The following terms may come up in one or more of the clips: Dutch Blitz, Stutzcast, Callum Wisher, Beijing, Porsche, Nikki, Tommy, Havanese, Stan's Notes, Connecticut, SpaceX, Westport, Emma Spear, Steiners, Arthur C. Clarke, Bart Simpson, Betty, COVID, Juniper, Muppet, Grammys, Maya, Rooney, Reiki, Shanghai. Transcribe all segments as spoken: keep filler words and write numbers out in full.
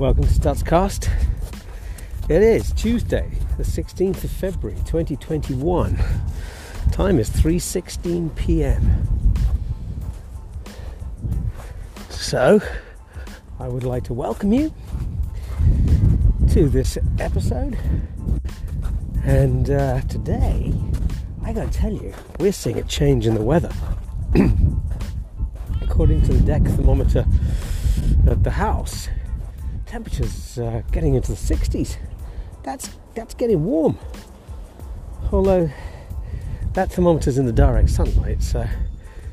Welcome to Stutzcast. It is Tuesday, the sixteenth of February, twenty twenty-one. Time is three sixteen p.m. So, I would like to welcome you to this episode. And uh, today, I gotta tell you, we're seeing a change in the weather. According to the deck thermometer at the house, temperatures uh, getting into the sixties. That's that's getting warm. Although that thermometer's in the direct sunlight, so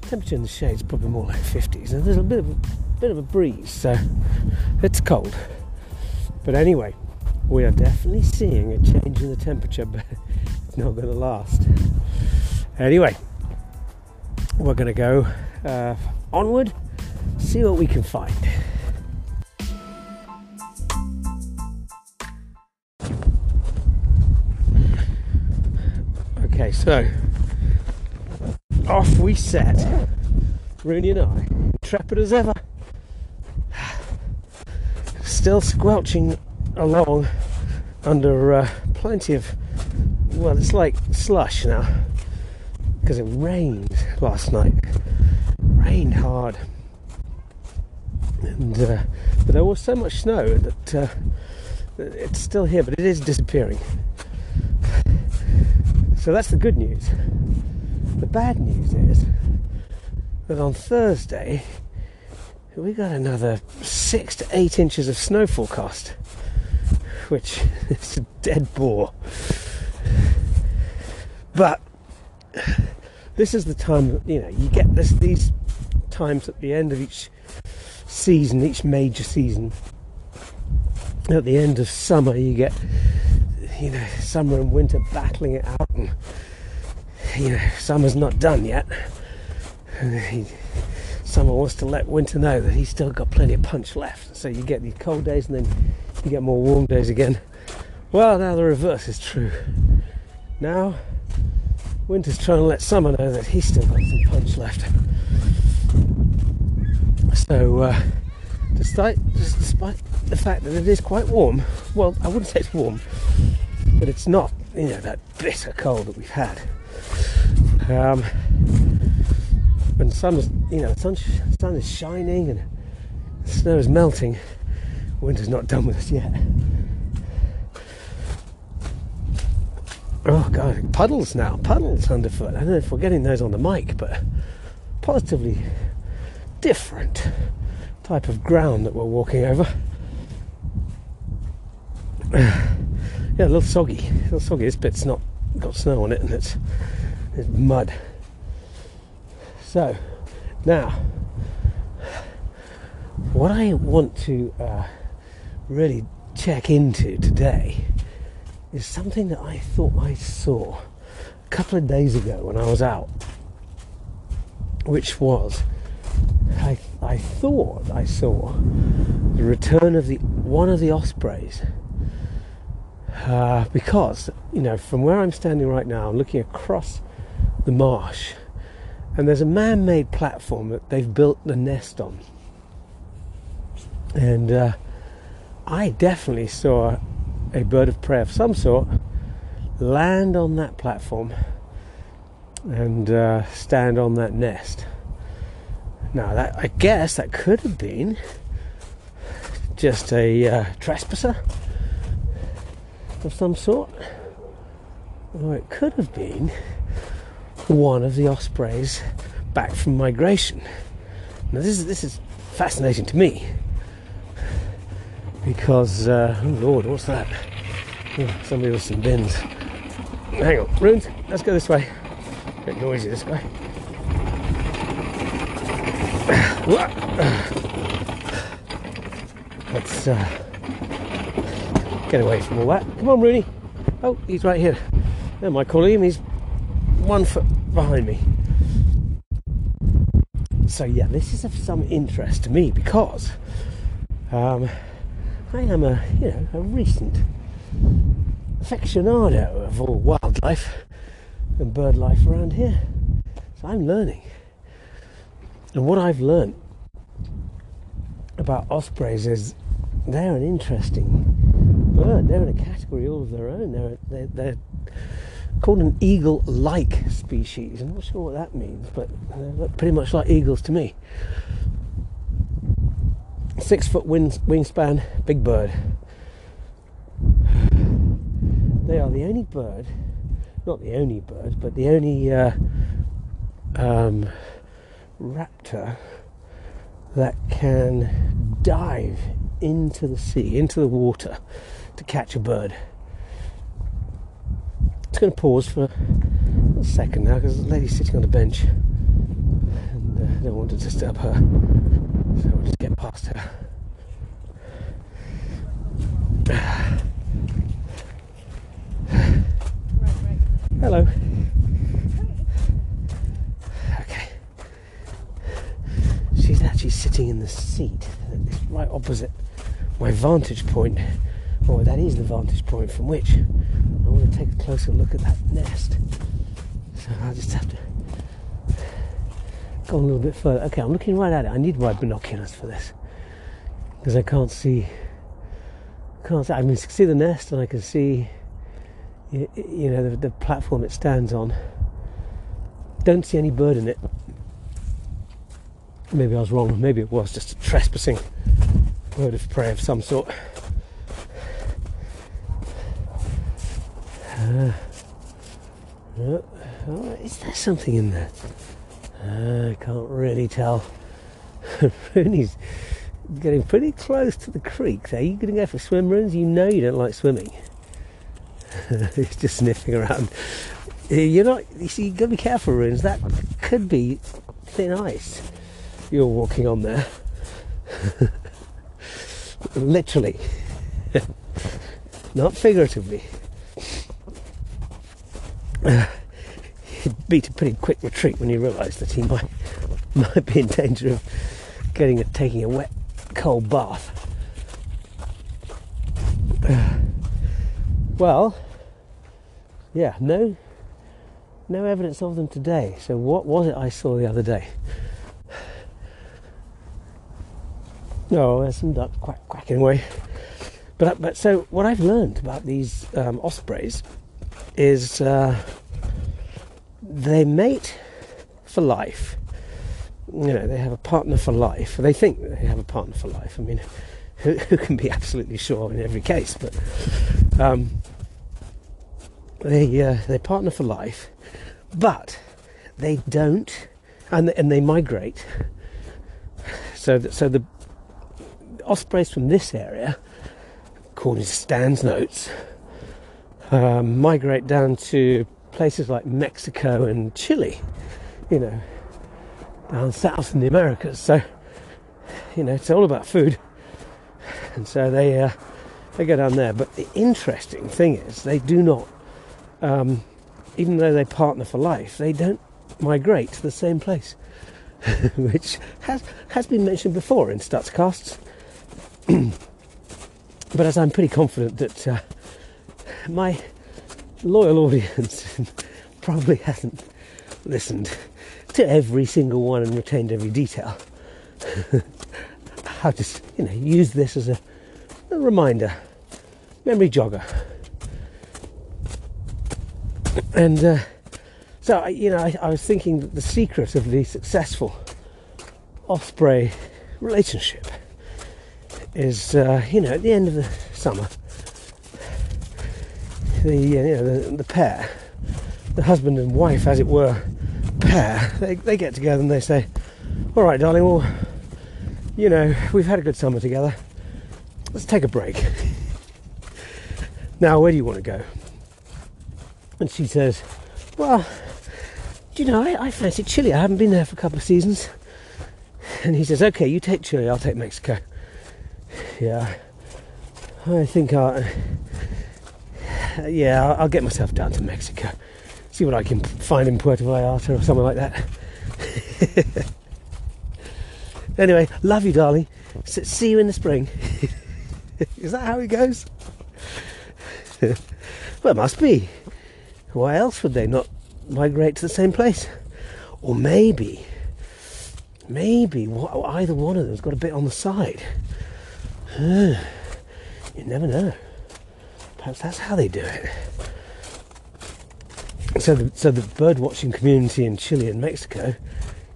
temperature in the shade's probably more like fifties. And there's a bit of a bit of a breeze, so it's cold. But anyway, we are definitely seeing a change in the temperature, but it's not going to last. Anyway, we're going to go uh, onward, see what we can find. Okay, so off we set, Rooney and I, intrepid as ever, still squelching along under uh, plenty of, well, it's like slush now because it rained last night. Rained hard, and uh, but there was so much snow that uh, it's still here, but it is disappearing. So that's the good news. The bad news is that on Thursday we got another six to eight inches of snow forecast, which is a dead bore. But this is the time that, you know, you get this, these times at the end of each season, each major season. At the end of summer, you get, you know, summer and winter battling it out, and, you know, summer's not done yet. And he, summer wants to let winter know that he's still got plenty of punch left. So you get these cold days, and then you get more warm days again. Well, now the reverse is true. Now, winter's trying to let summer know that he's still got some punch left. So, uh, despite, just despite the fact that it is quite warm, well, I wouldn't say it's warm, but it's not, you know, that bitter cold that we've had. Um, when summer's, you know, the sun, sun is shining and the snow is melting, winter's not done with us yet. Oh god, puddles now, puddles underfoot. I don't know if we're getting those on the mic, but positively different type of ground that we're walking over. Yeah, a little soggy, a little soggy. This bit's not got snow on it, and it's, it's mud. So, now, what I want to... Uh, really check into today is something that I thought I saw a couple of days ago when I was out, which was I I thought I saw the return of the one of the ospreys, uh, because, you know, from where I'm standing right now, I'm looking across the marsh, and there's a man-made platform that they've built the nest on, and uh, I definitely saw a bird of prey of some sort land on that platform and uh, stand on that nest. Now, that, I guess that could have been just a uh, trespasser of some sort, or it could have been one of the ospreys back from migration. Now, this is this is fascinating to me. Because, uh, oh lord, what's that? Oh, somebody with some bins. Hang on, Runes, let's go this way. A bit noisy this way. Let's uh, get away from all that. Come on, Rooney. Oh, he's right here. Never mind calling him, he's one foot behind me. So, yeah, this is of some interest to me because... Um, I am a, you know, a recent aficionado of all wildlife and bird life around here. So I'm learning. And what I've learned about ospreys is they're an interesting bird. They're in a category all of their own. They're they're, they're called an eagle-like species. I'm not sure what that means, but they look pretty much like eagles to me. Six foot wings, wingspan, big bird. They are the only bird, not the only bird, but the only uh, um, raptor that can dive into the sea, into the water, to catch a bird. It's going to pause for a second now because the lady's sitting on the bench and uh, I don't want to disturb her, so I'll just get past her. Hello. Okay. She's actually sitting in the seat that's right opposite my vantage point. Oh, that is the vantage point from which I want to take a closer look at that nest. So I'll just have to go a little bit further. Okay, I'm looking right at it. I need my binoculars for this because I can't see. Can't see. I can see the nest and I can see, you know, the, the platform it stands on. Don't see any bird in it. Maybe I was wrong. Maybe it was just a trespassing bird of prey of some sort. Uh, oh, oh, is there something in there? Uh, I can't really tell. Rooney's getting pretty close to the creek there. Are you going to go for swim, runs? You know you don't like swimming. He's just sniffing around. You're not. You see, you've got to be careful, Runes. That could be thin ice you're walking on there. Literally, not figuratively. He beat a pretty quick retreat when he realised that he might might be in danger of getting a, taking a wet, cold bath. Well, yeah, no no evidence of them today. So what was it I saw the other day? Oh, there's some ducks quack, quacking away. But but so what I've learned about these um, ospreys is uh, they mate for life. You know, they have a partner for life. They think they have a partner for life. I mean, who, who can be absolutely sure in every case? But Um, they uh, they partner for life, but they don't, and they, and they migrate. So that, so the ospreys from this area, according to Stan's Notes, uh, migrate down to places like Mexico and Chile, you know, down south in the Americas. So, you know, it's all about food, and so they. Uh, They go down there, but the interesting thing is they do not, um, even though they partner for life, they don't migrate to the same place, which has has been mentioned before in Stutzcasts. But as I'm pretty confident that uh, my loyal audience probably hasn't listened to every single one and retained every detail, I'll just, you know, use this as a, a reminder. Memory jogger. And uh, so, I, you know, I, I was thinking that the secret of the successful osprey relationship is, uh, you know, at the end of the summer, the, you know, the, the pair, the husband and wife, as it were, pair, they, they get together and they say, all right, darling, well, you know, we've had a good summer together. Let's take a break. Now, where do you want to go? And she says, well, do you know, I, I fancy Chile. I haven't been there for a couple of seasons. And he says, okay, you take Chile, I'll take Mexico. Yeah, I think I'll... Yeah, I'll get myself down to Mexico. See what I can find in Puerto Vallarta or somewhere like that. Anyway, love you, darling. See you in the spring. Is that how it goes? Well, it must be. Why else would they not migrate to the same place? Or maybe, maybe either one of them's got a bit on the side. You never know. Perhaps that's how they do it. So the, so the bird watching community in Chile and Mexico,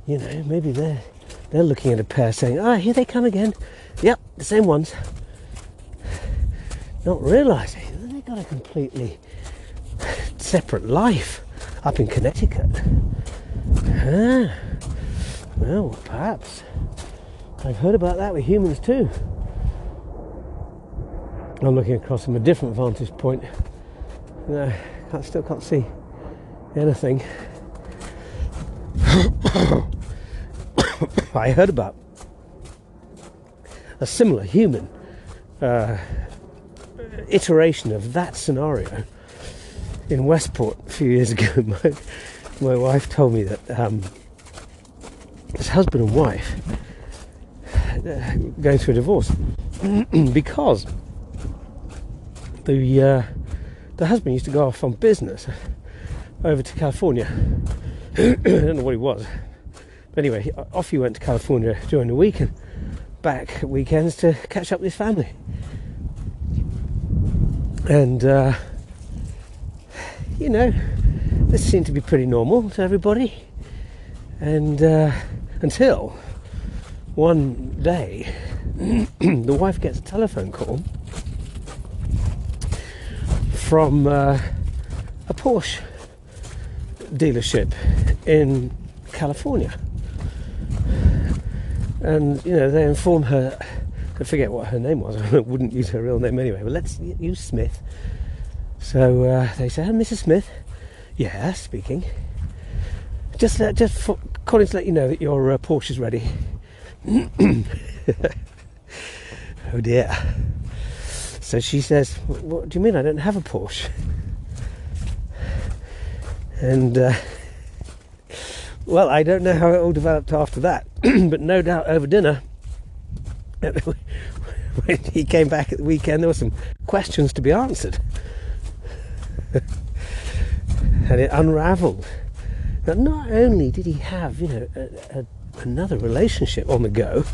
you know, maybe they're, they're looking at a pair saying, ah, oh, here they come again. Yep, the same ones. Not realising that they've got a completely separate life up in Connecticut. Ah, well, perhaps. I've heard about that with humans too. I'm looking across from a different vantage point. No, I still can't see anything. I heard about a similar human uh, iteration of that scenario in Westport a few years ago. My, my wife told me that um, this husband and wife uh, going through a divorce because the uh, the husband used to go off on business over to California. I don't know what he was. But anyway, off he went to California during the week and back weekends to catch up with his family. And, uh, you know, this seemed to be pretty normal to everybody. And uh, until one day, the wife gets a telephone call from uh, a Porsche dealership in California, and you know they inform her. I forget what her name was. I wouldn't use her real name anyway. But let's use Smith. So uh, they say, oh, "Missus Smith, yeah, speaking. Just, let, just for, calling to let you know that your uh, Porsche is ready." Oh dear. So she says, what do you mean I don't have a Porsche? And, uh, well, I don't know how it all developed after that, but no doubt over dinner, when he came back at the weekend, there were some questions to be answered. And it unravelled. Now, not only did he have, you know, a, a, another relationship on the go,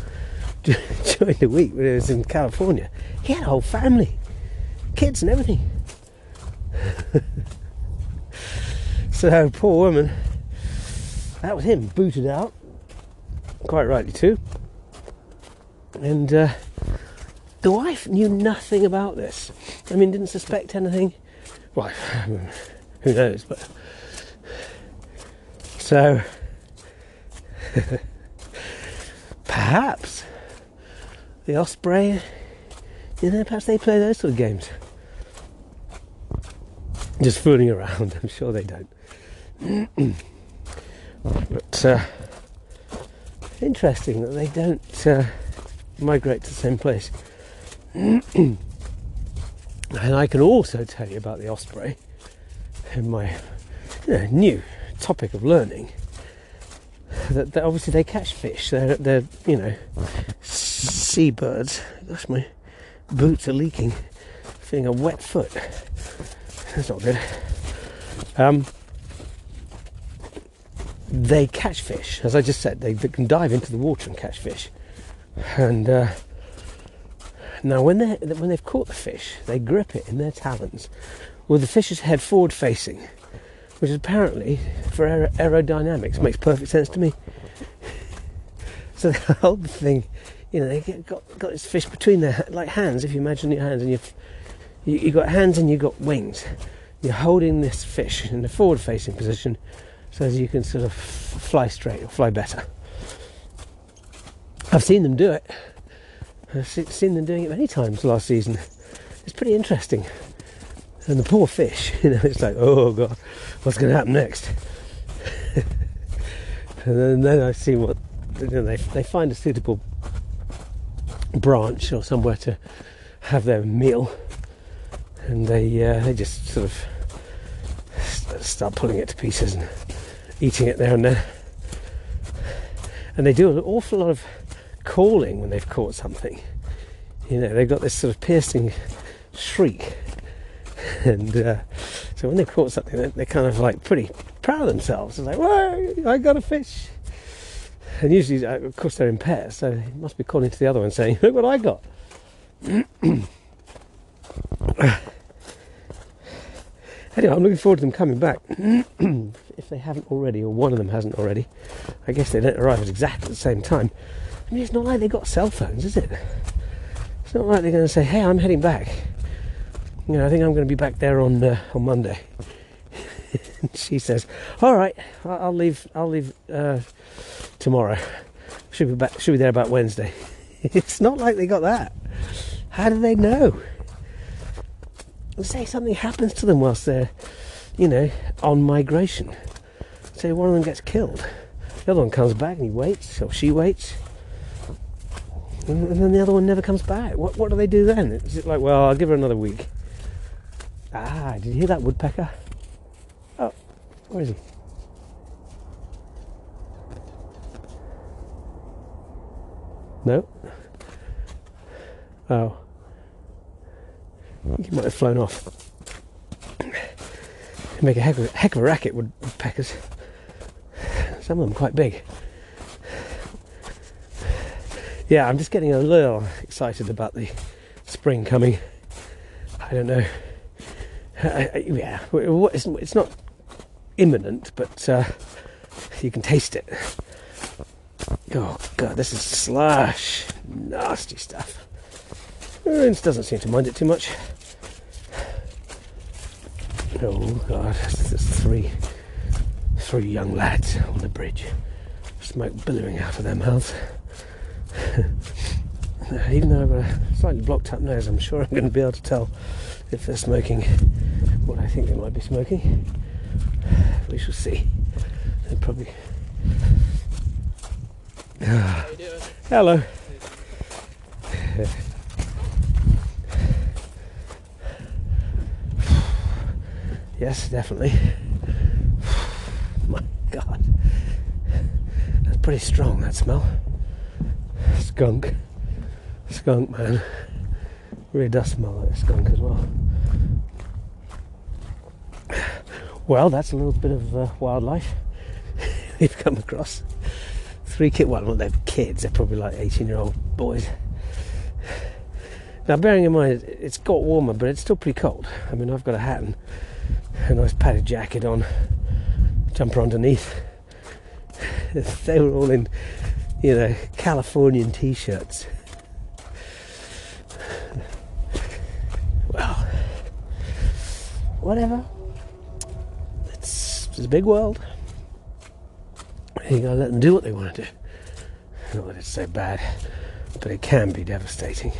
during the week when he was in California, he had a whole family, kids and everything. So poor woman, that was him booted out, quite rightly too. And uh, the wife knew nothing about this. I mean, didn't suspect anything. Well, I mean, who knows? But so perhaps. The Osprey, you know, perhaps they play those sort of games. Just fooling around, I'm sure they don't. But uh, interesting that they don't uh, migrate to the same place. And I can also tell you about the Osprey in my you know, new topic of learning. That, that obviously they catch fish. They're, they're you know, seabirds. Gosh, my boots are leaking. I'm feeling a wet foot. That's not good. Um, they catch fish, as I just said. They, they can dive into the water and catch fish. And uh, now, when they when they've caught the fish, they grip it in their talons with the fish's head forward facing, which apparently, for aer- aerodynamics, makes perfect sense to me. So they hold the thing, you know, they get, got got this fish between their, like hands, if you imagine your hands, and you've you, you got hands and you've got wings. You're holding this fish in a forward-facing position so as you can sort of fly straight or fly better. I've seen them do it. I've seen them doing it many times last season. It's pretty interesting. And the poor fish, you know, it's like, oh God, what's going to happen next? And then, then I see what, you know, they, they find a suitable branch or somewhere to have their meal, and they uh, they just sort of st- start pulling it to pieces and eating it there and then. And they do an awful lot of calling when they've caught something. You know, they've got this sort of piercing shriek. And uh, so when they caught something, they, they're kind of like pretty proud of themselves. It's like, whoa, I got a fish. And usually, uh, of course, they're in pairs, so they must be calling to the other one saying, look what I got. Anyway, I'm looking forward to them coming back. If they haven't already, or one of them hasn't already. I guess they don't arrive at exactly the same time. I mean, it's not like they've got cell phones, is it? It's not like they're going to say, hey, I'm heading back. You know, I think I'm going to be back there on uh, on Monday. She says, all right, I'll leave I'll leave uh, tomorrow. Should be back, should be there about Wednesday. It's not like they got that. How do they know? Say something happens to them whilst they're, you know, on migration. Say one of them gets killed. The other one comes back and he waits, or she waits. And then the other one never comes back. What what do they do then? Is it like, well, I'll give her another week? Ah, did you hear that woodpecker? Oh, where is he? No? Oh. He might have flown off. They make a heck of a, heck of a racket, woodpeckers. Some of them quite big. Yeah, I'm just getting a little excited about the spring coming. I don't know. I, I, yeah, it's, it's not imminent, but uh, you can taste it. Oh God, this is slush. Nasty stuff. It doesn't seem to mind it too much. Oh God, there's three, three young lads on the bridge. Smoke billowing out of their mouths. Even though I've got a slightly blocked up nose, I'm sure I'm going to be able to tell if they're smoking what I think they might be smoking. We shall see. They're probably... How you doing? Hello. Yes, definitely. My God. That's pretty strong, that smell. Skunk. Skunk, man. Really does smell like a skunk as well. Well, that's a little bit of uh, wildlife we've come across. Three kids, well, not they're kids, they're probably like eighteen-year-old boys. Now, bearing in mind, it's got warmer, but it's still pretty cold. I mean, I've got a hat and a nice padded jacket on, jumper underneath. They were all in, you know, Californian t-shirts. Well, whatever. It's, it's a big world. You gotta let them do what they want to do. Not that it's so bad, but it can be devastating.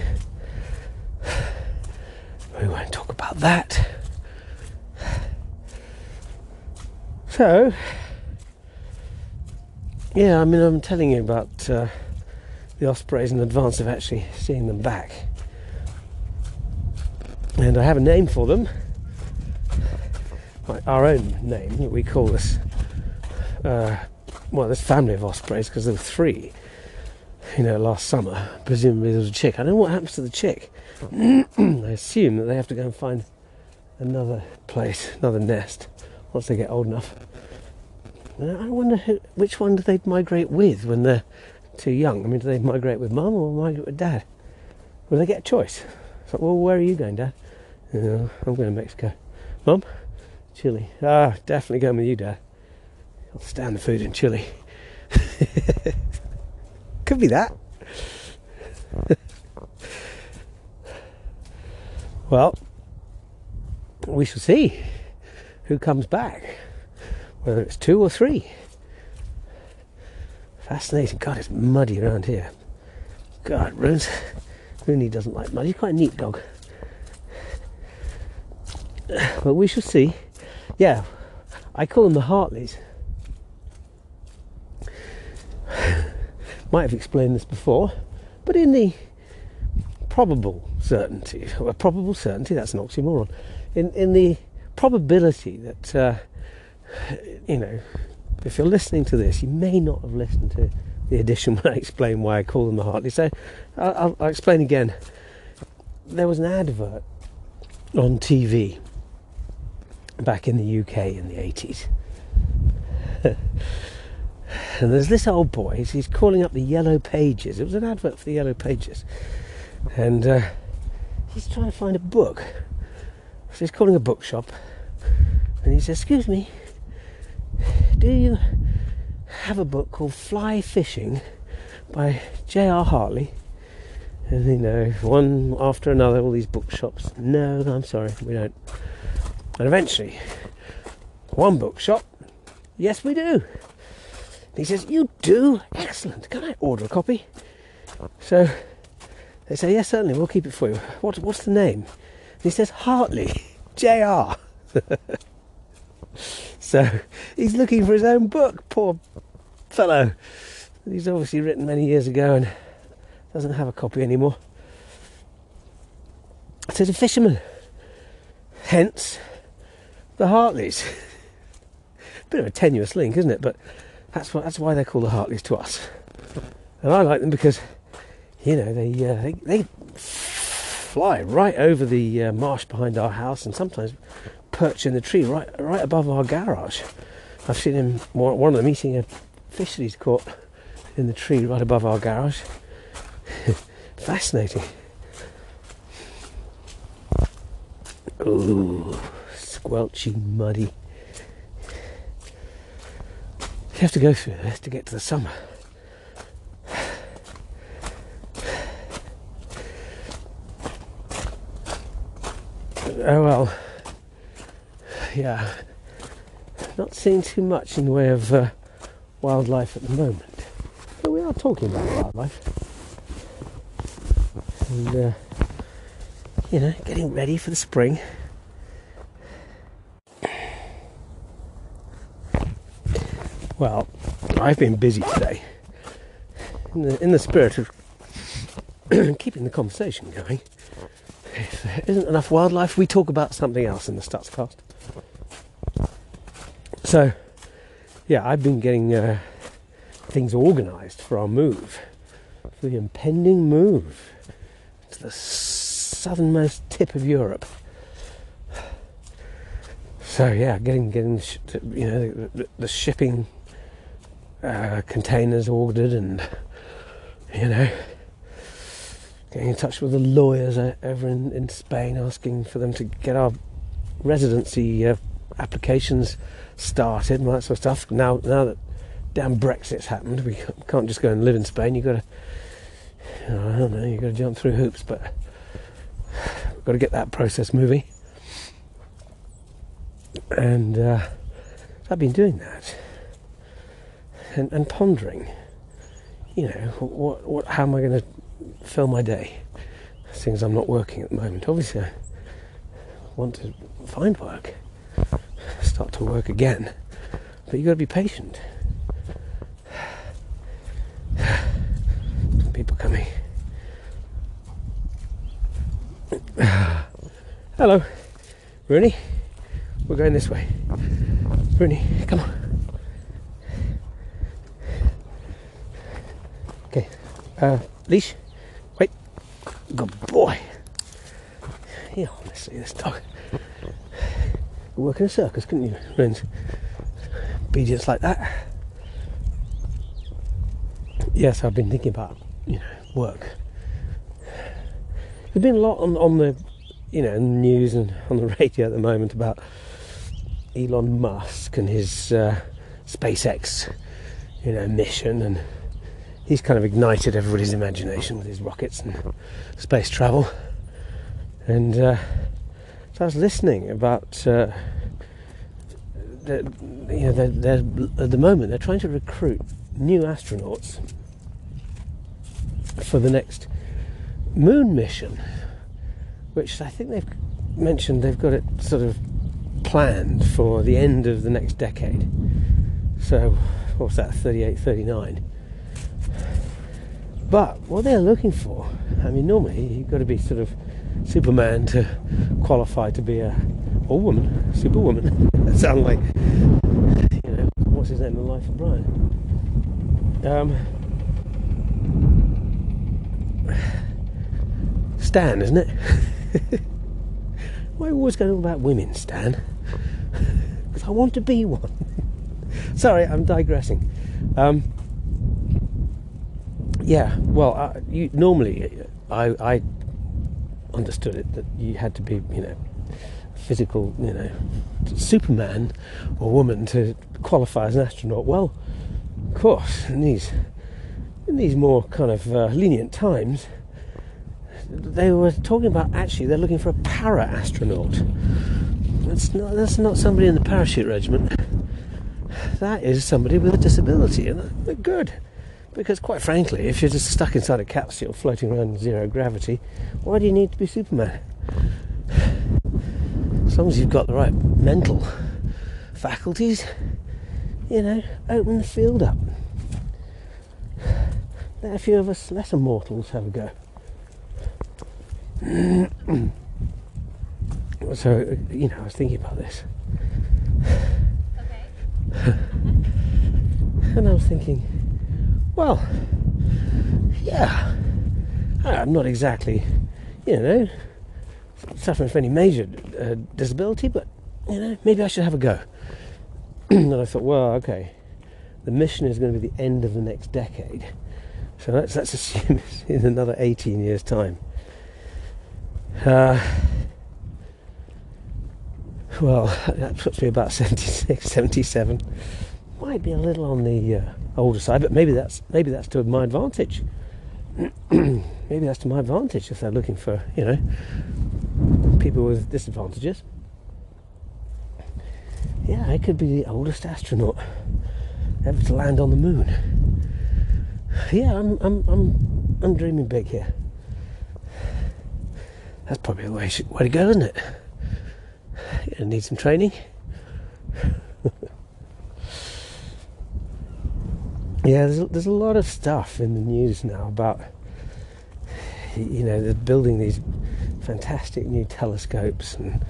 We won't talk about that. So, yeah, I mean, I'm telling you about uh, the ospreys in advance of actually seeing them back. And I have a name for them. Like our own name that we call this, uh, well, this family of ospreys, because there were three, you know, last summer. Presumably there was a chick. I don't know what happens to the chick. I assume that they have to go and find another place, another nest, once they get old enough. I wonder who, which one do they migrate with when they're too young? I mean, do they migrate with mum or migrate with dad? Will they get a choice? It's like, well, where are you going, dad? You know, I'm going to Mexico. Mum? Chile. Ah, definitely going with you, dad. I'll stand the food in Chile. Could be that. Well, we shall see who comes back. Whether it's two or three. Fascinating. God, it's muddy around here. God, ruins. Rooney doesn't like mud. He's quite a neat dog. But we shall see. Yeah, I call them the Hartleys. Might have explained this before, but in the probable certainty, well, probable certainty, that's an oxymoron. In, in the probability that... Uh, you know, if you're listening to this, you may not have listened to the edition when I explain why I call them the Hartley. So I'll, I'll explain again. There was an advert on T V back in the U K in the eighties. And there's this old boy, he's, he's calling up the Yellow Pages. It was an advert for the Yellow Pages. And uh, he's trying to find a book. So he's calling a bookshop and he says, "Excuse me, do you have a book called Fly Fishing by J R Hartley?" And you know, one after another, all these bookshops, "No, I'm sorry, we don't." And eventually, one bookshop, "Yes, we do." And he says, "You do? Excellent. Can I order a copy?" So they say, "Yes, certainly, we'll keep it for you. What, what's the name?" And he says, "Hartley, J R" So he's looking for his own book, poor fellow. He's obviously written many years ago and doesn't have a copy anymore. So he's a fisherman, hence the Hartleys. Bit of a tenuous link, isn't it? But that's what, that's why they're called the Hartleys to us. And I like them because, you know, they uh, they, they fly right over the uh, marsh behind our house, and sometimes perch in the tree right right above our garage. I've seen him, one of them, eating a fish that he's caught in the tree right above our garage. Fascinating. Ooh, squelchy, muddy. You have to go through this to get to the summer. Oh well. Yeah, not seeing too much in the way of uh, wildlife at the moment, but we are talking about wildlife and uh, you know, getting ready for the spring. Well, I've been busy today in the, in the spirit of keeping the conversation going. If there isn't enough wildlife, we talk about something else in the Stutzcast. So, yeah, I've been getting uh, things organised for our move, for the impending move to the southernmost tip of Europe. So, yeah, getting getting you know the, the shipping uh, containers ordered, and you know, getting in touch with the lawyers over in, in Spain, asking for them to get our residency uh, applications started and all that sort of stuff. Now, now that damn Brexit's happened, we can't just go and live in Spain. You've got to, I don't know, you've got to jump through hoops, but we've got to get that process moving. And uh, I've been doing that and, and pondering, you know, what, what, how am I going to fill my day, seeing as I'm not working at the moment. Obviously I want to find work, start to work again, but you've got to be patient. Some people coming. Hello, Rooney, we're going this way. Rooney, come on. Okay, uh, leash. Good boy. Yeah, honestly, this dog. You work in a circus, couldn't you, Rins? Obedience like that. Yes, I've been thinking about, you know, work. There's been a lot on, on the, you know, news and on the radio at the moment about Elon Musk and his uh, SpaceX, you know, mission, and he's kind of ignited everybody's imagination with his rockets and space travel. And uh, so I was listening about, uh, the, you know, they're, they're, at the moment they're trying to recruit new astronauts for the next moon mission, which I think they've mentioned they've got it sort of planned for the end of the next decade. So, what's that, thirty-eight, thirty-nine? But what they're looking for, I mean, normally you've got to be sort of Superman to qualify to be a or woman, Superwoman. That sounds like, you know, what's his name in the Life of Brian? Um, Stan, isn't it? Why are we always going on about women, Stan? Because I want to be one. Sorry, I'm digressing. Um, Yeah, well, uh, you, normally I, I understood it that you had to be, you know, physical, you know, Superman or woman to qualify as an astronaut. Well, of course, in these in these more kind of uh, lenient times, they were talking about actually they're looking for a para astronaut. That's not that's not somebody in the parachute regiment. That is somebody with a disability, and they're good. Because quite frankly, if you're just stuck inside a capsule floating around in zero gravity, why do you need to be Superman? As long as you've got the right mental faculties, you know, open the field up. Let a few of us lesser mortals have a go. So, you know, I was thinking about this. Okay. Uh-huh. And I was thinking, well, yeah, I'm not exactly, you know, suffering from any major uh, disability, but, you know, maybe I should have a go. And I thought, well, okay, the mission is going to be the end of the next decade. So let's, let's assume it's in another eighteen years' time. Uh, well, that puts me about seventy-six, seventy-seven. Might be a little on the uh, older side, but maybe that's maybe that's to my advantage. Maybe that's to my advantage if they're looking for, you know, people with disadvantages. Yeah, I could be the oldest astronaut ever to land on the moon. Yeah, I'm I'm I'm I'm dreaming big here. That's probably the way way to go, isn't it? You're gonna need some training. Yeah, there's a, there's a lot of stuff in the news now about, you know, they're building these fantastic new telescopes and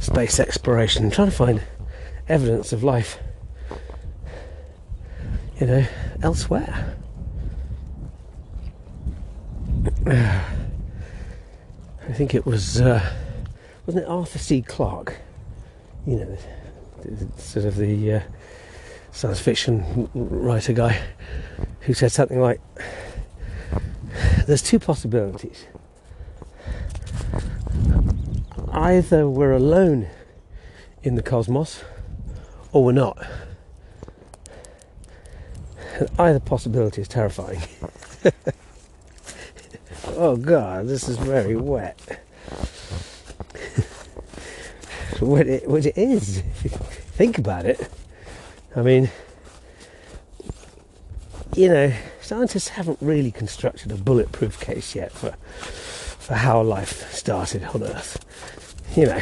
space exploration, trying to find evidence of life, you know, elsewhere. I think it was, uh, wasn't it Arthur C. Clarke? You know, the, the, sort of the... Uh, science fiction writer guy, who said something like, there's two possibilities. Either we're alone in the cosmos, or we're not. And either possibility is terrifying. Oh God, this is very wet. What it, what it is, if you think about it. I mean, you know, scientists haven't really constructed a bulletproof case yet for for how life started on Earth. You know,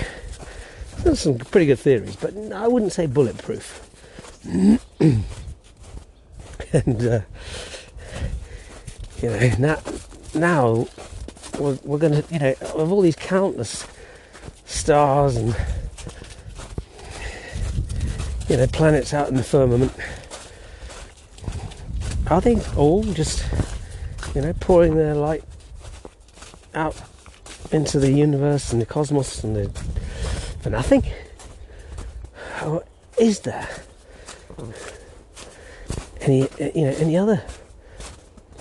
there's some pretty good theories, but I wouldn't say bulletproof. And, uh, you know, now, now we're, we're going to, you know, with all these countless stars and, you know, planets out in the firmament, are they all just, you know, pouring their light out into the universe and the cosmos and the, for nothing? Or is there any, you know, any other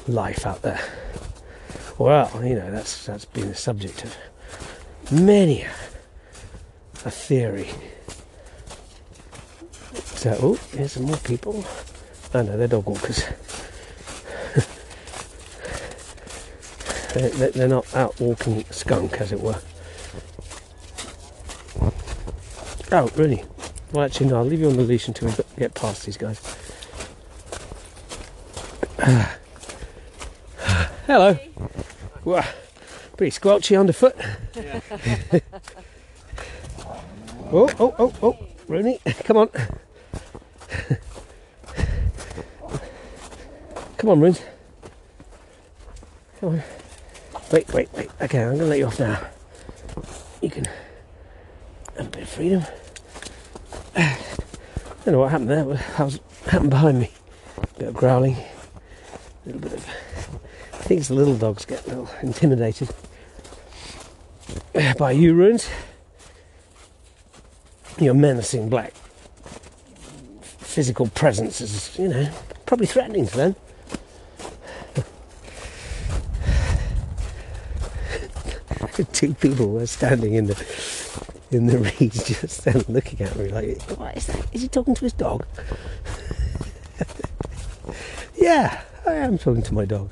life out there? Well, you know, that's that's been the subject of many a theory. So, oh, here's some more people. Oh no, they're dog walkers. they're, they're not out walking skunk, as it were. Oh, really? Well, actually, no, I'll leave you on the leash until we get past these guys. Hello. Hey. Wow, pretty squelchy underfoot. Yeah. oh, oh, oh, oh, Rooney, come on. Come on, Runes. Come on. Wait, wait, wait. Okay, I'm going to let you off now. You can have a bit of freedom. I don't know what happened there. What happened behind me? A bit of growling. A little bit of... I think the little dogs get a little intimidated by you, Runes. Your menacing black physical presence is, you know, probably threatening to them. Two people were standing in the in the reeds just then looking at me like, what is that? Is he talking to his dog? Yeah, I am talking to my dog.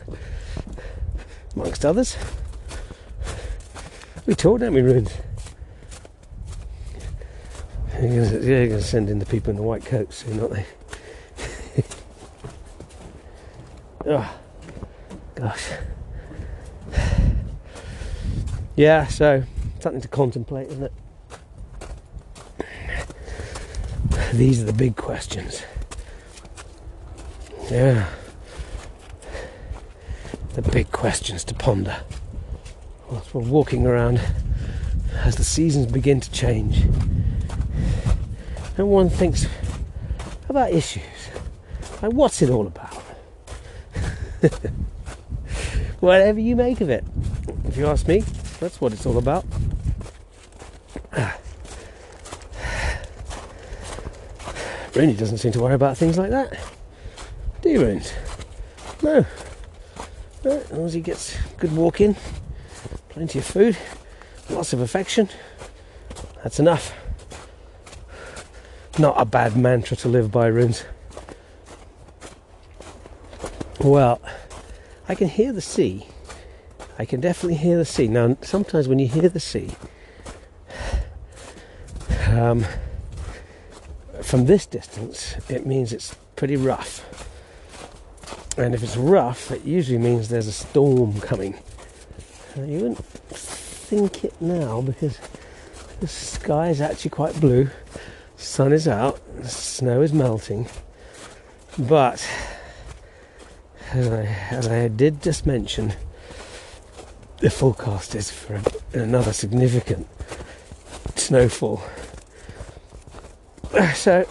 Amongst others. We talked, don't we, Ruins? You're going to send in the people in the white coats soon, aren't they? Oh, gosh. Yeah, so, something to contemplate, isn't it? These are the big questions. Yeah. The big questions to ponder. Whilst we're walking around, as the seasons begin to change, and one thinks about issues. Like, what's it all about? Whatever you make of it, if you ask me, that's what it's all about. Rooney doesn't seem to worry about things like that, do you, Rooney? No. No, as long as he gets good walk in, plenty of food, lots of affection, that's enough. Not a bad mantra to live by, Rooney. Well, I can hear the sea. I can definitely hear the sea. Now, sometimes when you hear the sea, um, from this distance, it means it's pretty rough. And if it's rough, it usually means there's a storm coming. Now, you wouldn't think it now because the sky is actually quite blue, sun is out, the snow is melting, but As I, as I did just mention, the forecast is for another significant snowfall. So,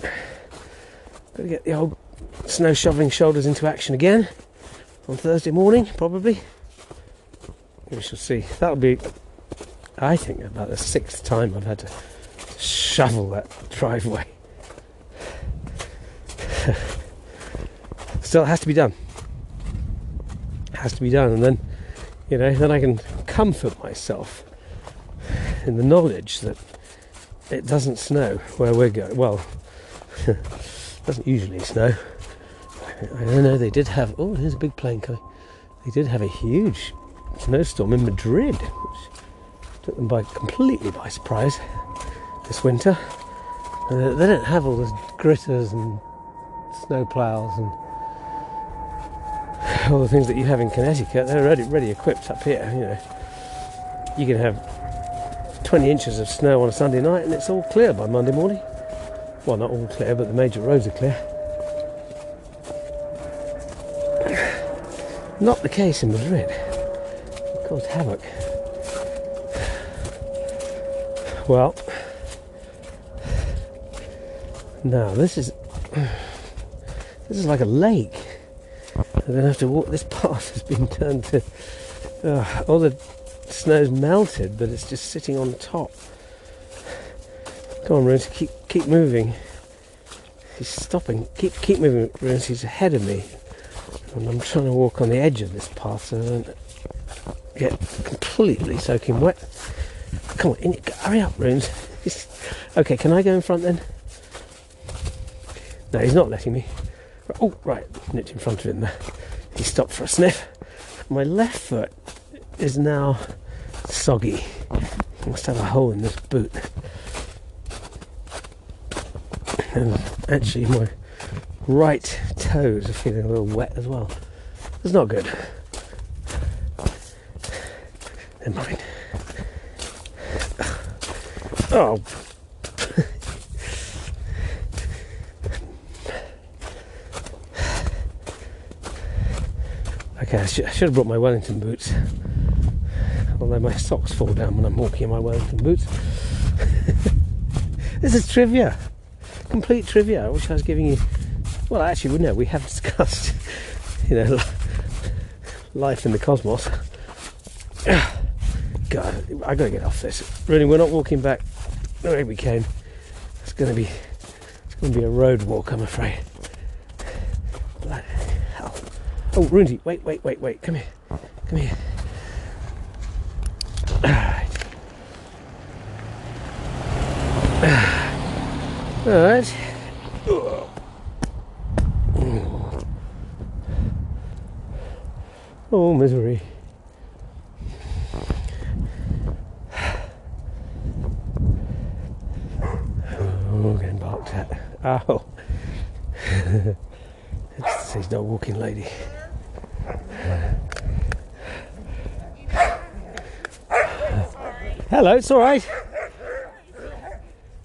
gotta get the old snow shoveling shoulders into action again on Thursday morning, probably. We shall see. That'll be, I think, about the sixth time I've had to shovel that driveway. Still, it has to be done. has to be done and then you know then I can comfort myself in the knowledge that it doesn't snow where we're going. Well, it doesn't usually snow. I don't know, they did have oh there's a big plane coming. They did have a huge snowstorm in Madrid, which took them by completely by surprise this winter. Uh, they don't have all those gritters and snow ploughs and all the things that you have in Connecticut. They're already ready equipped up here, you know. You can have twenty inches of snow on a Sunday night and it's all clear by Monday morning. Well, not all clear, but the major roads are clear. Not the case in Madrid. It caused havoc. Well, now this is this is like a lake. I don't have to walk. This path has been turned to uh, all the snow's melted, but it's just sitting on top. Come on, Runes, keep keep moving. He's stopping. Keep keep moving, Runes. He's ahead of me, and I'm trying to walk on the edge of this path so I don't get completely soaking wet. Come on, in, hurry up, Runes. Okay, can I go in front then? No, he's not letting me. Oh, right, nipped in front of him there. He stopped for a sniff. My left foot is now soggy. I must have a hole in this boot. And actually, my right toes are feeling a little wet as well. It's not good. Never mind. Oh. Okay, I should have brought my Wellington boots. Although my socks fall down when I'm walking in my Wellington boots. This is trivia. Complete trivia. I wish I was giving you... Well, actually, no, we have discussed, you know, life in the cosmos. God, I've got to get off this. Really, we're not walking back the way we came. It's going to be... It's going to be a road walk, I'm afraid. Bloody hell. Oh, Rundy, wait, wait, wait, wait. Come here. Come here. All right. But oh, misery. Oh, getting barked at. Ow. She's not walking, lady. Hello, it's all right.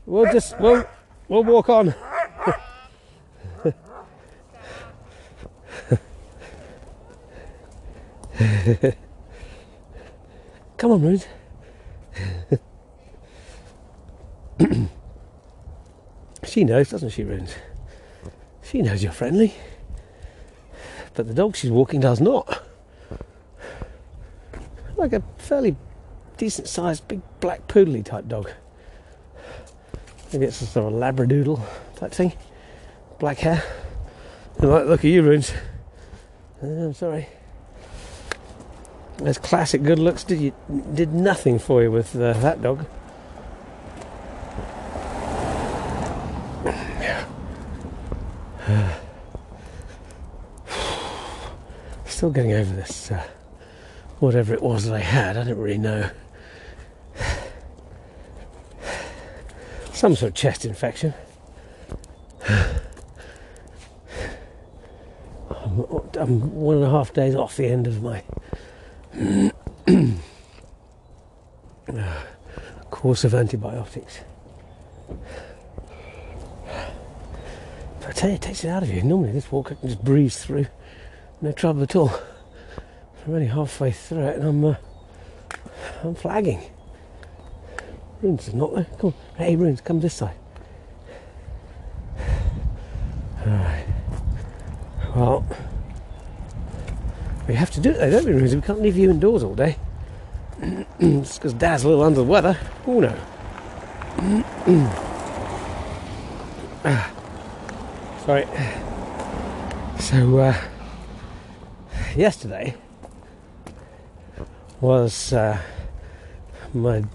We'll just we'll we'll walk on. Come on, Ruth. She knows, doesn't she, Ruth? She knows you're friendly, but the dog she's walking does not. Like a fairly decent-sized, big black poodley type dog. Maybe it's some sort of labradoodle type thing. Black hair. I like the look at you, Runes. Oh, I'm sorry. Those classic good looks did you did nothing for you with uh, that dog. Still getting over this, uh, whatever it was that I had. I don't really know. Some sort of chest infection. I'm, I'm one and a half days off the end of my course of antibiotics. But I tell you, it takes it out of you. Normally this walk I can just breeze through, no trouble at all. I'm only halfway through it and I'm uh, I'm flagging. Runes is not there. Come on. Hey, Runes, come this side. Alright. Well, we have to do it though, don't we, Runes? We can't leave you indoors all day. It's because Dad's a little under the weather. Oh no. ah. Sorry. So, uh, yesterday was uh, my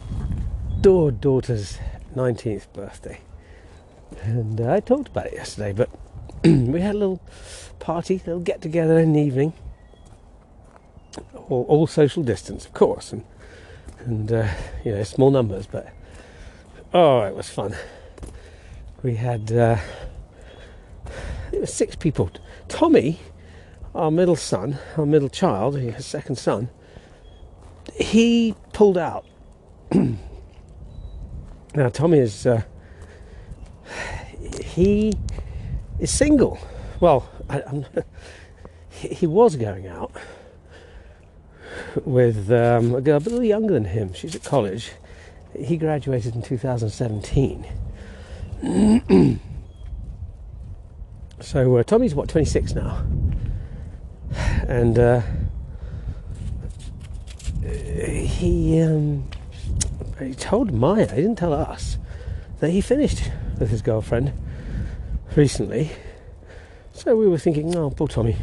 door daughter's nineteenth birthday, and uh, I talked about it yesterday, but we had a little party, a little get together in the evening, all, all social distance of course, and, and uh, you know, small numbers, but oh, it was fun. We had uh, it was six people. Tommy, our middle son, our middle child, his second son, he pulled out. Now Tommy is uh, he is single. Well, I, I'm, he was going out with um, a girl a little younger than him. She's at college. He graduated in two thousand seventeen. So uh, Tommy's what, twenty-six now, and uh, he um, he told Maya, he didn't tell us, that he finished with his girlfriend recently. So we were thinking, oh, poor Tommy,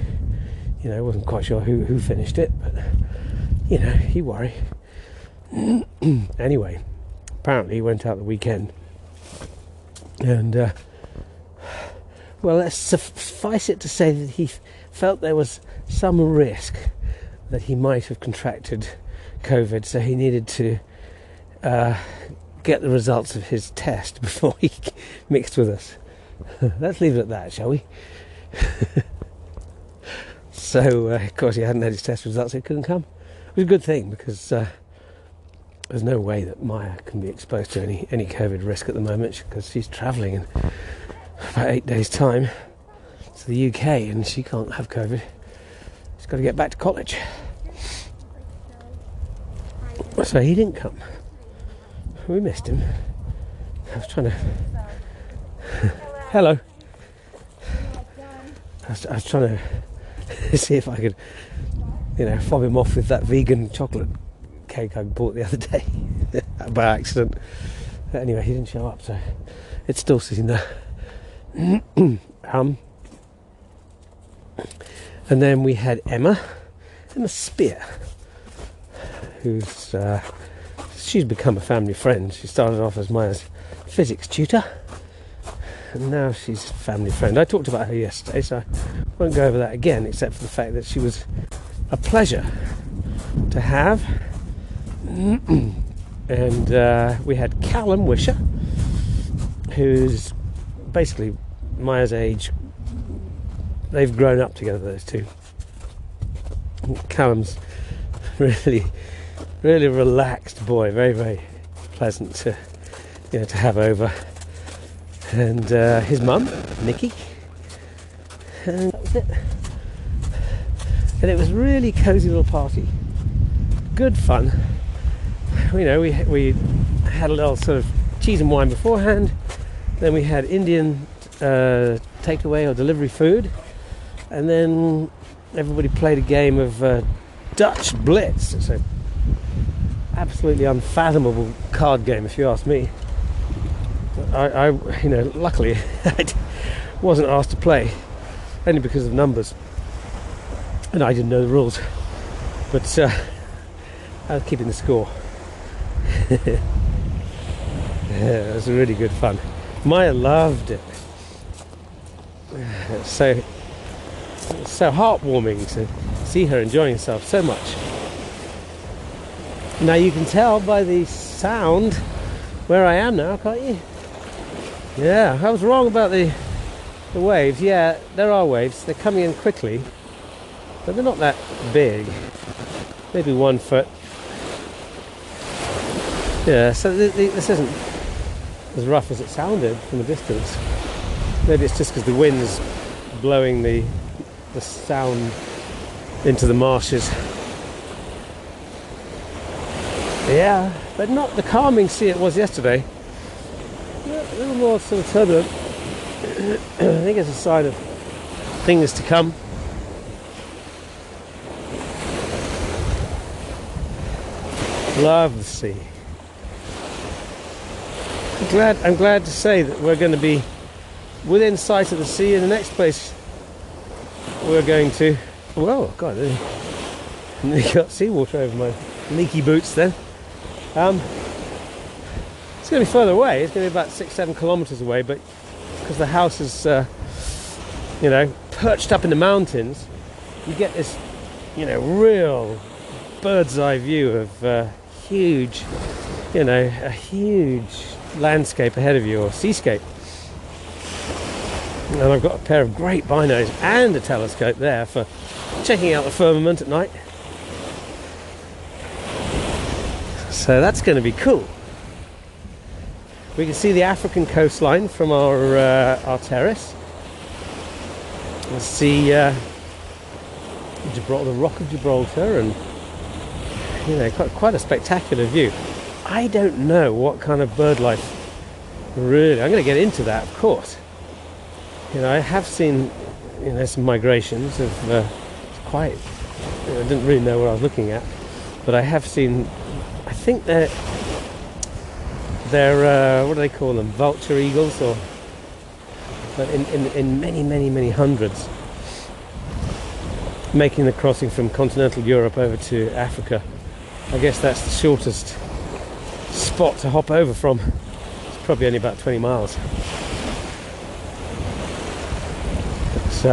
you know, wasn't quite sure who, who finished it, but you know, you worry. Anyway, apparently he went out the weekend, and uh, well, let's suffice it to say that he felt there was some risk that he might have contracted COVID, so he needed to uh, get the results of his test before he mixed with us. Let's leave it at that, shall we? So, uh, of course, he hadn't had his test results, so he couldn't come. It was a good thing, because uh, there's no way that Maya can be exposed to any, any COVID risk at the moment, because she's travelling in about eight days' time to the U K, and she can't have COVID. She's got to get back to college. So he didn't come. We missed him. I was trying to... Hello. I was, I was trying to see if I could, you know, fob him off with that vegan chocolate cake I bought the other day by accident. But anyway, he didn't show up, so it's still sitting there. um. And then we had Emma, Emma Spear, who's uh, she's become a family friend. She started off as Maya's physics tutor, and now she's a family friend. I talked about her yesterday, so I won't go over that again, except for the fact that she was a pleasure to have. And uh, we had Callum Wisher, who's basically Maya's age. They've grown up together, those two. Callum's really, really relaxed boy, very, very pleasant to, you know, to have over. And uh, his mum, Nikki. And that was it. And it was really cosy little party. Good fun. You know, we we had a little sort of cheese and wine beforehand. Then we had Indian uh, takeaway or delivery food. And then everybody played a game of uh, Dutch Blitz. It's an absolutely unfathomable card game, if you ask me. I, I you know, luckily I wasn't asked to play, only because of numbers. And I didn't know the rules, but uh, I was keeping the score. Yeah, it was really good fun. Maya loved it. It's so, it so heartwarming to see her enjoying herself so much. Now you can tell by the sound where I am now, can't you? Yeah, I was wrong about the the waves. Yeah, there are waves. They're coming in quickly. But they're not that big. Maybe one foot. Yeah, so th th this isn't as rough as it sounded from a distance. Maybe it's just because the wind's blowing the, the sound into the marshes. Yeah, but not the calming sea it was yesterday. A little more sort of turbulent. I think it's a sign of things to come. Love the sea. I'm glad, I'm glad to say that we're going to be within sight of the sea in the next place we're going to. Well, God, I got seawater over my leaky boots then. Um, it's going to be further away. It's going to be about six, seven kilometres away, but because the house is, uh, you know, perched up in the mountains, you get this, you know, real bird's eye view of. Uh, huge, you know, a huge landscape ahead of you, or seascape. And I've got a pair of great binos and a telescope there for checking out the firmament at night. So that's going to be cool. We can see the African coastline from our uh, our terrace. Let's see uh, Gibraltar, the Rock of Gibraltar, and you know, quite, quite a spectacular view. I don't know what kind of bird life really. I'm going to get into that, of course. You know, I have seen, you know, some migrations of uh, quite. You know, I didn't really know what I was looking at, but I have seen. I think they're they're uh, what do they call them? Vulture eagles, or but in in, in many many many hundreds, making the crossing from continental Europe over to Africa. I guess that's the shortest spot to hop over from. It's probably only about twenty miles. So,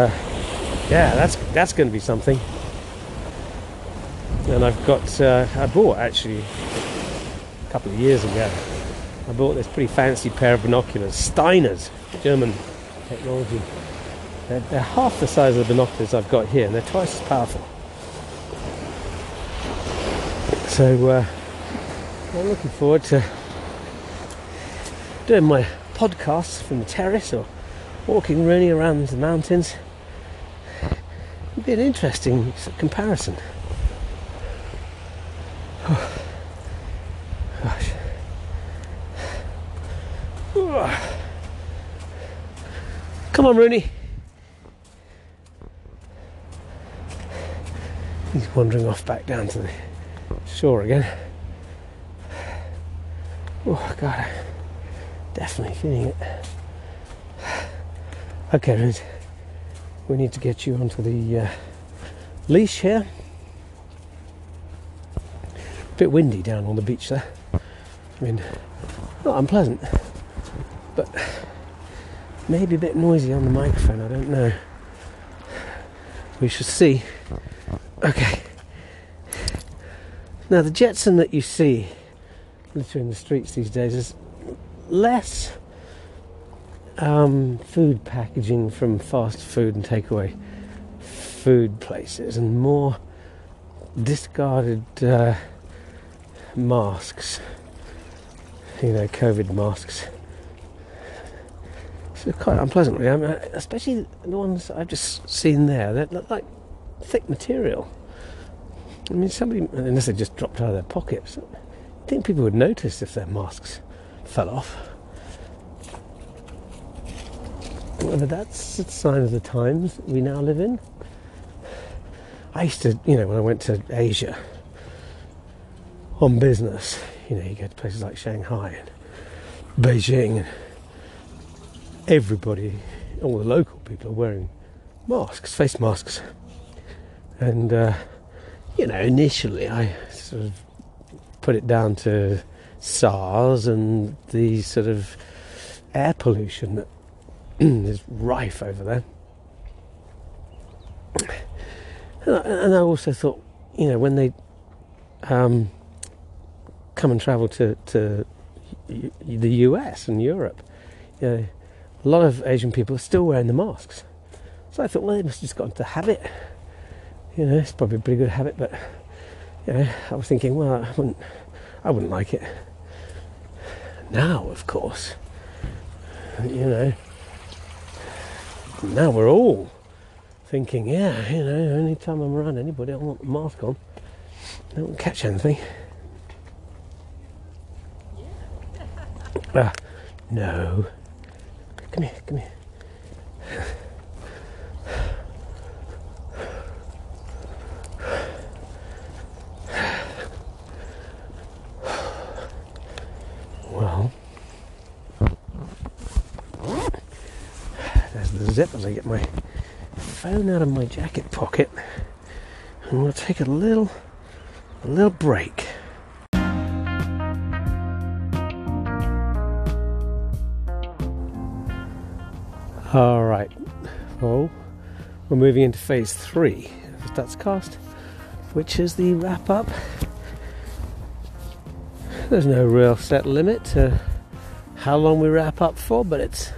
yeah, that's that's going to be something. And I've got, uh, I bought actually a couple of years ago, I bought this pretty fancy pair of binoculars, Steiners, German technology. They're, they're half the size of the binoculars I've got here, and they're twice as powerful. So uh, I'm looking forward to doing my podcasts from the terrace or walking really around the mountains. It'd be an interesting comparison. Oh. Gosh. Oh. Come on, Rooney. He's wandering off back down to the shore again. Oh God, I'm definitely feeling it. Okay, we need to get you onto the uh, leash here. A bit windy down on the beach there. I mean, not unpleasant, but Maybe a bit noisy on the microphone, I don't know. We shall see. Okay. Now the Jetson that you see littering the streets these days is less um, food packaging from fast food and takeaway food places and more discarded uh, masks, you know, COVID masks. So quite unpleasant, really. I mean, especially the ones I've just seen there. They look like thick material. I mean, somebody, unless they just dropped out of their pockets, I think people would notice if their masks fell off. But that's a sign of the times that we now live in. I used to, you know, when I went to Asia on business, you know, you go to places like Shanghai and Beijing, and everybody, all the local people are wearing masks, face masks. And, uh, you know, initially I sort of put it down to SARS and the sort of air pollution that is rife over there. And I, and I also thought, you know, when they um, come and travel to, to the U S and Europe, you know, a lot of Asian people are still wearing the masks. So I thought, well, they must have just got into the habit. You know, it's probably a pretty good habit, but you know, I was thinking, well, I wouldn't, I wouldn't like it. Now, of course, you know, now we're all thinking, yeah, you know, any time I'm around anybody, I want the mask on. I won't catch anything. Ah, no. Come here, come here. As I get my phone out of my jacket pocket, and we'll take a little, a little break. All right, well, we're moving into phase three of the Stutzcast, which is the wrap up. There's no real set limit to how long we wrap up for, but it's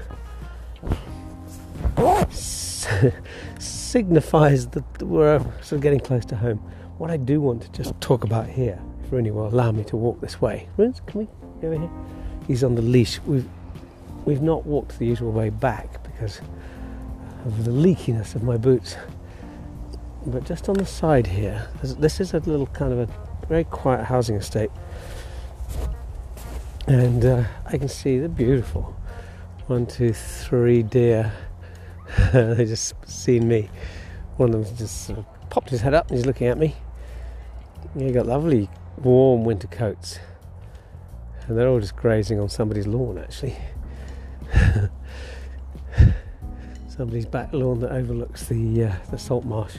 signifies that we're sort of getting close to home. What I do want to just talk about here, if Rooney will allow me to walk this way. Rooney, can we go over here? He's on the leash. We've we've not walked the usual way back because of the leakiness of my boots. But just on the side here, this is a little kind of a very quiet housing estate, and uh, I can see the beautiful one, two, three deer. They just seen me. One of them just sort of popped his head up and he's looking at me. He got lovely warm winter coats, and they're all just grazing on somebody's lawn, actually. Somebody's back lawn that overlooks the uh, the salt marsh.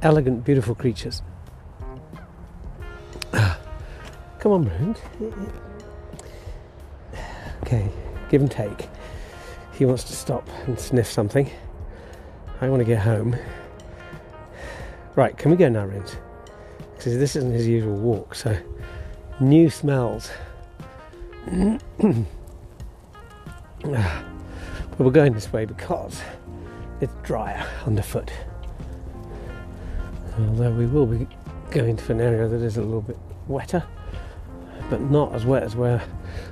Elegant, beautiful creatures. Come on, Bruno. Okay, give and take. He wants to stop and sniff something. I want to get home. Right, can we go now, Rins? Because this isn't his usual walk, so new smells. But we're going this way because it's drier underfoot. Although we will be going to an area that is a little bit wetter, but not as wet as where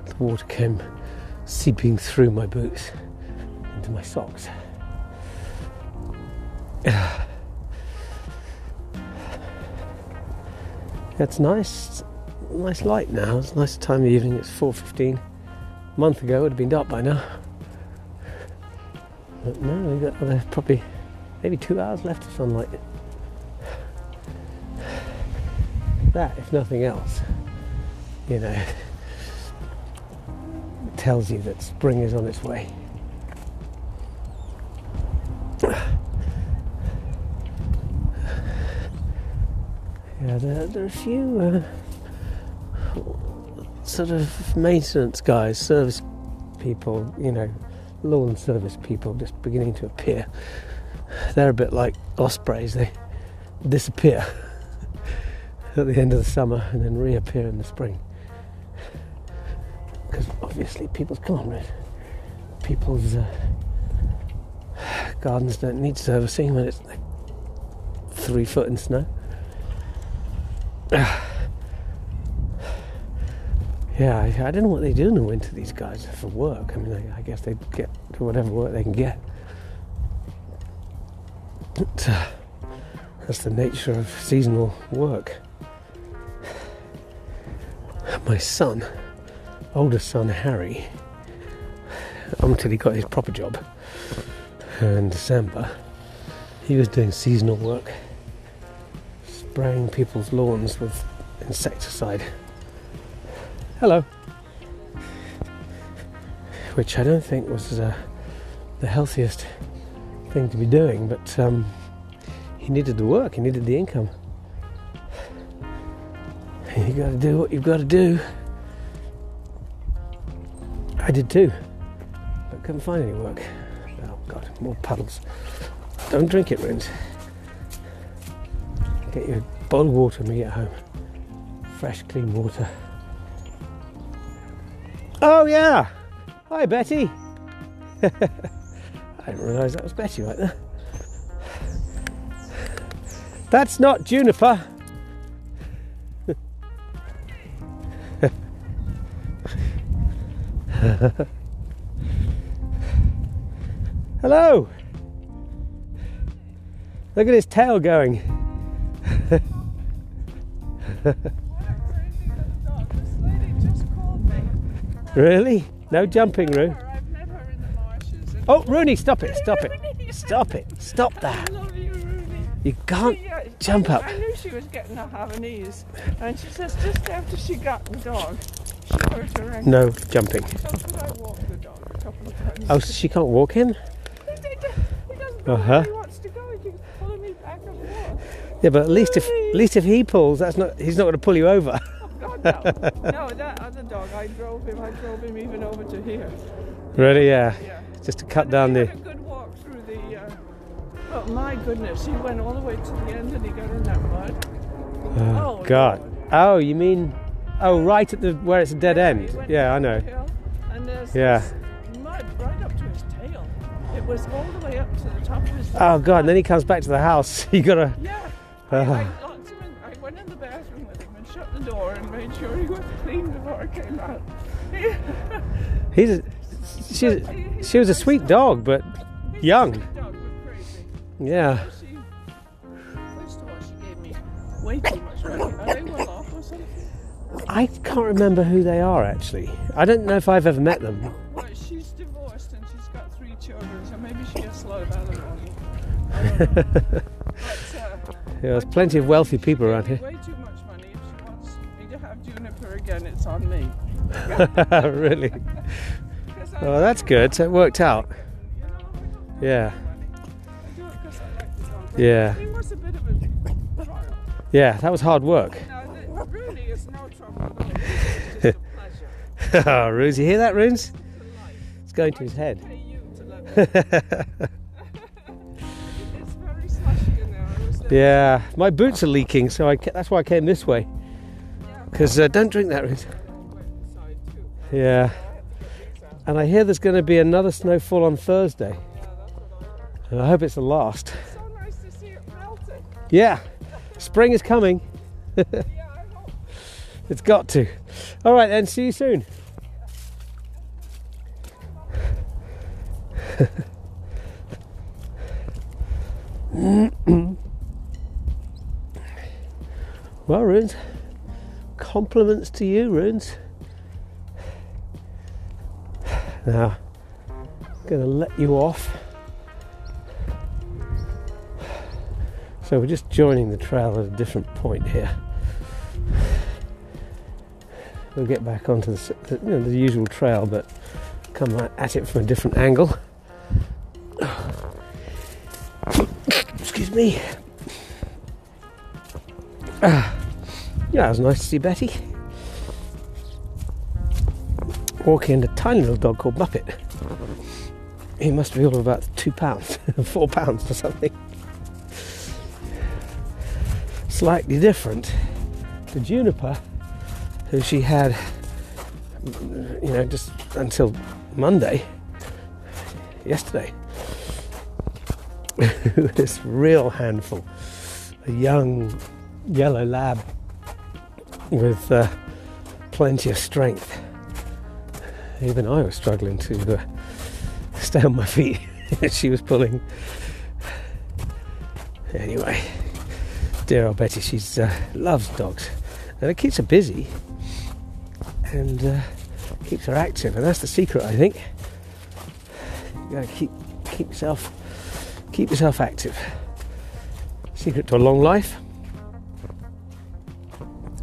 the water came seeping through my boots. My socks. It's nice, nice light now. It's a nice time of the evening. It's four fifteen. A month ago it would have been dark by now. But now we've got other, probably maybe two hours left of sunlight. That, if nothing else, you know, tells you that spring is on its way. Yeah, there, there are a few uh, sort of maintenance guys, service people, you know, lawn service people just beginning to appear. They're a bit like ospreys, they disappear at the end of the summer and then reappear in the spring. Because obviously people's, come on, people's uh, gardens don't need servicing when it's like three foot in snow. Yeah, I, I don't know what they do in the winter, these guys, for work. I mean, I, I guess they get to whatever work they can get. But, uh, that's the nature of seasonal work. My son, older son Harry, until he got his proper job in December, he was doing seasonal work, spraying people's lawns with insecticide. Hello. Which I don't think was uh, the healthiest thing to be doing, but um, he needed the work, he needed the income. You got to do what you've got to do. I did too, but couldn't find any work. Oh God, more puddles. Don't drink it, Rins. Get your bottle of water when you get home. Fresh, clean water. Oh yeah! Hi Betty! I didn't realise that was Betty right there. That's not Juniper! Hello! Look at his tail going. Really? No jumping, Roo? I've met her in the marshes. Oh, Rooney, stop it, stop it. Stop it, stop that. I love you, Rooney. You can't she, uh, jump up. I knew she was getting a Havanese, and she says just after she got the dog, she heard her ankle. No jumping. So could I walk the dog a couple of times? Oh, so she can't walk him? He doesn't know uh-huh. where he wants to go. He keeps pulling me back and forth. Yeah, but at least, if, at least if he pulls, that's not he's not going to pull you over. God, no. No, that other dog, I drove him, I drove him even over to here. Really, yeah. yeah. Just to cut and down he the... had a good walk through the... Uh... Oh, my goodness, he went all the way to the end and he got in that mud. Oh, oh God. No. Oh, you mean... Oh, right at the... where it's a dead yeah, end. Yeah, I know. Hill, and there's yeah. this mud right up to his tail. It was all the way up to the top of his... Oh, God, and then he comes back to the house. You gotta... Yeah. Oh. I, I, I went in the bathroom with him and shut the door and made sure he was clean before I came out. He's a, she's, she was a sweet dog, but young. Yeah. First of all, she gave me way too much money. Are they well off or something? I can't remember who they are, actually. I don't know if I've ever met them. Well, she's divorced and she's got three children, so maybe she gets slow about the money. I don't know. But, uh, yeah, there's plenty of wealthy people around here. Way too much money. If she wants me to have Juniper again, it's on me. Really? Oh, that's good. So it worked out. You know, I yeah. I do it because I like the dog. Yeah. It was a bit of a trial. Yeah, that was hard work. No, that really is no trouble. It's just a pleasure. Oh, Roos, you hear that, Roos? It's going to his head. I pay you to love me. Yeah, my boots are leaking, so I ca- that's why I came this way. Because uh, don't drink that, Ruth. Yeah. And I hear there's going to be another snowfall on Thursday. And I hope it's the last. It's so nice to see it melting. Yeah, spring is coming. Yeah, I hope. It's got to. All right, then, see you soon. Well, Runes, compliments to you, Runes. Now, I'm going to let you off. So we're just joining the trail at a different point here. We'll get back onto the, the, you know, the usual trail, but come at it from a different angle. Excuse me. Uh, yeah, it was nice to see Betty. walking in a tiny little dog called Muppet. He must be all of about two pounds, four pounds or something. Slightly different to Juniper, who she had, you know, just until Monday, yesterday. This real handful, a young yellow lab with uh, plenty of strength. Even I was struggling to uh, stay on my feet as she was pulling. Anyway, dear old Betty, she uh, loves dogs, and it keeps her busy and uh, keeps her active, and that's the secret, I think. You gotta keep keep yourself keep yourself active. Secret to a long life.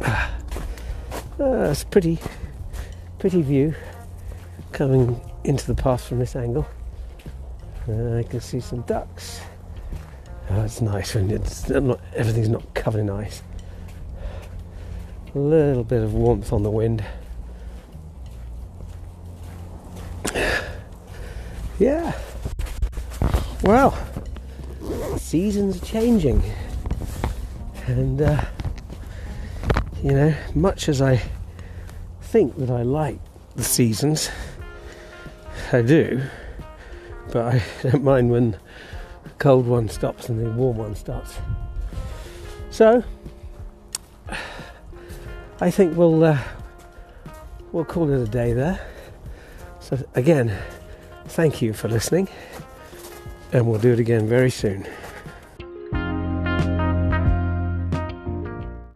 Ah, that's a pretty pretty view coming into the path from this angle. Uh, I can see some ducks. Oh, it's nice when it's not, everything's not covered in ice. A little bit of warmth on the wind. Yeah. Well, seasons are changing, and uh, you know, much as I think that I like the seasons, I do, but I don't mind when the cold one stops and the warm one starts. So I think we'll uh, we'll call it a day there. So again, thank you for listening, and we'll do it again very soon.